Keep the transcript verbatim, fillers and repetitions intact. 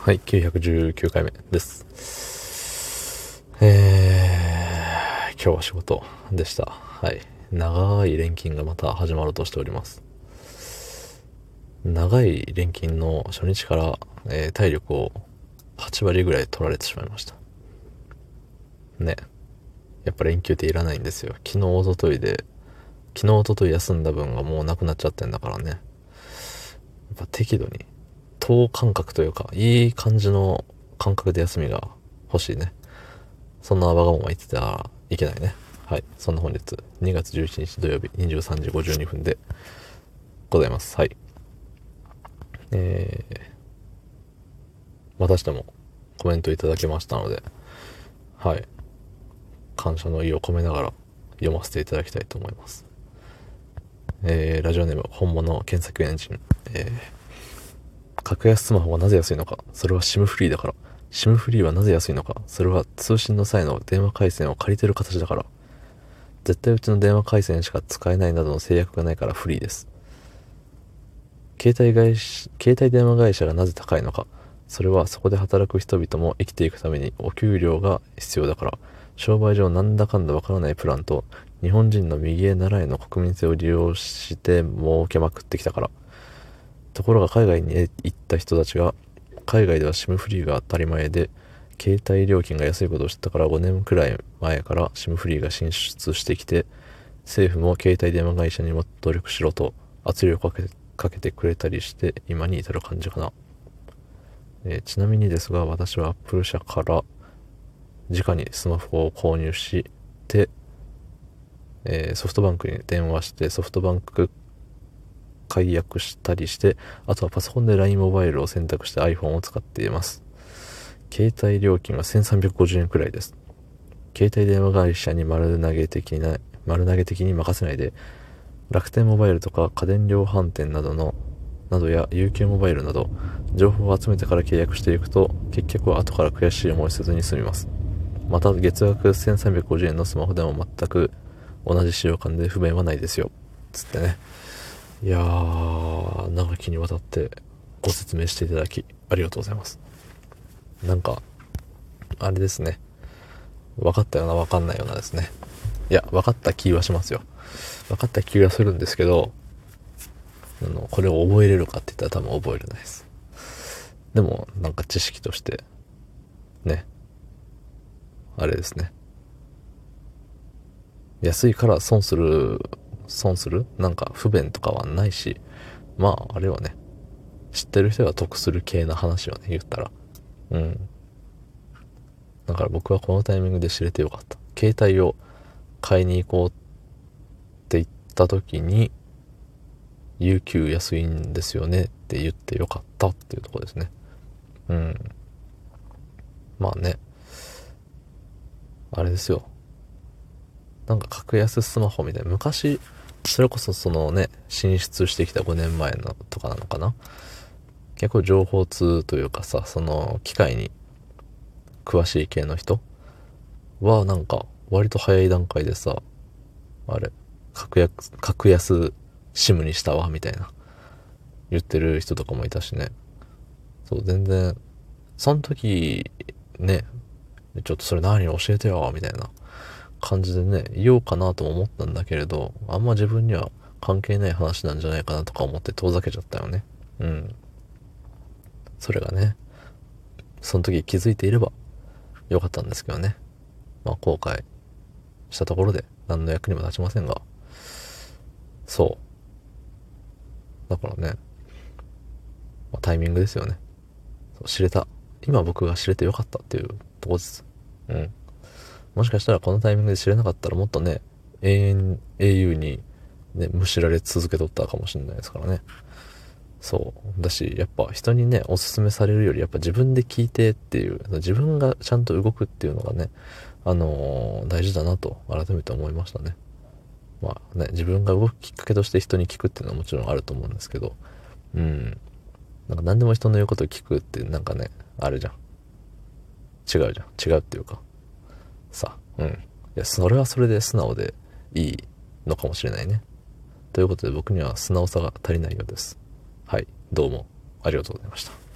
はい、きゅうひゃくじゅうきゅうかいめです。えー、今日は仕事でした。はい、長い連勤がまた始まろうとしております。長い連勤の初日から、えー、体力をはちわりぐらい取られてしまいました。ね、やっぱ連休っていらないんですよ。昨日おとといで、昨日おととい休んだ分がもうなくなっちゃってんだからね。やっぱ適度に。等間隔というかいい感じの感覚で休みが欲しいね。そんなわがまま言ってたらいけないね。はい、そんな本日にがつじゅういちにち土曜日にじゅうさんじごじゅうにふんでございます。はい、えー、またしてもコメントいただきましたので、はい、感謝の意を込めながら読ませていただきたいと思います。えー、ラジオネーム本物検索エンジン、えー格安スマホはなぜ安いのか、それは SIM フリーだから。 SIM フリーはなぜ安いのか、それは通信の際の電話回線を借りてる形だから。絶対うちの電話回線しか使えないなどの制約がないからフリーです。携帯会社、携帯電話会社がなぜ高いのか、それはそこで働く人々も生きていくためにお給料が必要だから。商売上なんだかんだわからないプランと日本人の右へ習いの国民性を利用して儲けまくってきたから。ところが海外に行った人たちが、海外では SIM フリーが当たり前で携帯料金が安いことを知ったから、ごねんくらい前から SIM フリーが進出してきて、政府も携帯電話会社にも努力しろと圧力をかけ、かけてくれたりして今に至る感じかな。えー、ちなみにですが、私は Apple 社から直にスマホを購入して、えー、ソフトバンクに電話してソフトバンク解約したりして、あとはパソコンで ライン モバイルを選択して iPhone を使っています。携帯料金はせんさんびゃくごじゅうえんくらいです。携帯電話会社に丸投げ的な、丸投げ的に任せないで、楽天モバイルとか家電量販店などの、などや ユーキュー モバイルなど、情報を集めてから契約していくと、結局は後から悔しい思いせずに済みます。また月額せんさんびゃくごじゅうえんのスマホでも全く同じ使用感で不便はないですよ。つってね。いやー、長きにわたってご説明していただきありがとうございます。なんかあれですね、分かったような分かんないようなですね。いや、分かった気はしますよ。分かった気がするんですけど、あのこれを覚えれるかって言ったら多分覚えれないです。でもなんか知識としてね、あれですね、安いから損する損するなんか不便とかはないし、まああれはね、知ってる人が得する系な話をね、言ったら、うん、だから僕はこのタイミングで知れてよかった。携帯を買いに行こうって言った時に ユーキュー 安いんですよねって言ってよかったっていうところですね。うん、まあね、あれですよ、なんか格安スマホみたいな、昔それこそそのね、進出してきたごねんまえのとかなのかな。結構情報通というかさ、その機械に詳しい系の人はなんか割と早い段階でさ、あれ格安、格安シムにしたわみたいな言ってる人とかもいたしね。そう、全然その時ね、ちょっとそれ何教えてよみたいな感じでね、言おうかなとも思ったんだけれど、あんま自分には関係ない話なんじゃないかなとか思って遠ざけちゃったよね。うん。それがね、その時気づいていればよかったんですけどね。まあ後悔したところで何の役にも立ちませんが、そう。だからね、まあ、タイミングですよね。そう、知れた。今僕が知れてよかったっていうとこです。うん。もしかしたらこのタイミングで知れなかったら、もっとね、永遠、永遠に、ね、むしられ続けとったかもしれないですからね。そう。だし、やっぱ人にね、おすすめされるより、やっぱ自分で聞いてっていう、自分がちゃんと動くっていうのがね、あのー、大事だなと改めて思いましたね。まあね、自分が動くきっかけとして人に聞くっていうのはもちろんあると思うんですけど、うん。なんか何でも人の言うことを聞くって、なんかね、あれじゃん。違うじゃん。違うっていうか。さ、うん、いや、それはそれで素直でいいのかもしれないね。ということで僕には素直さが足りないようです。はい、どうもありがとうございました。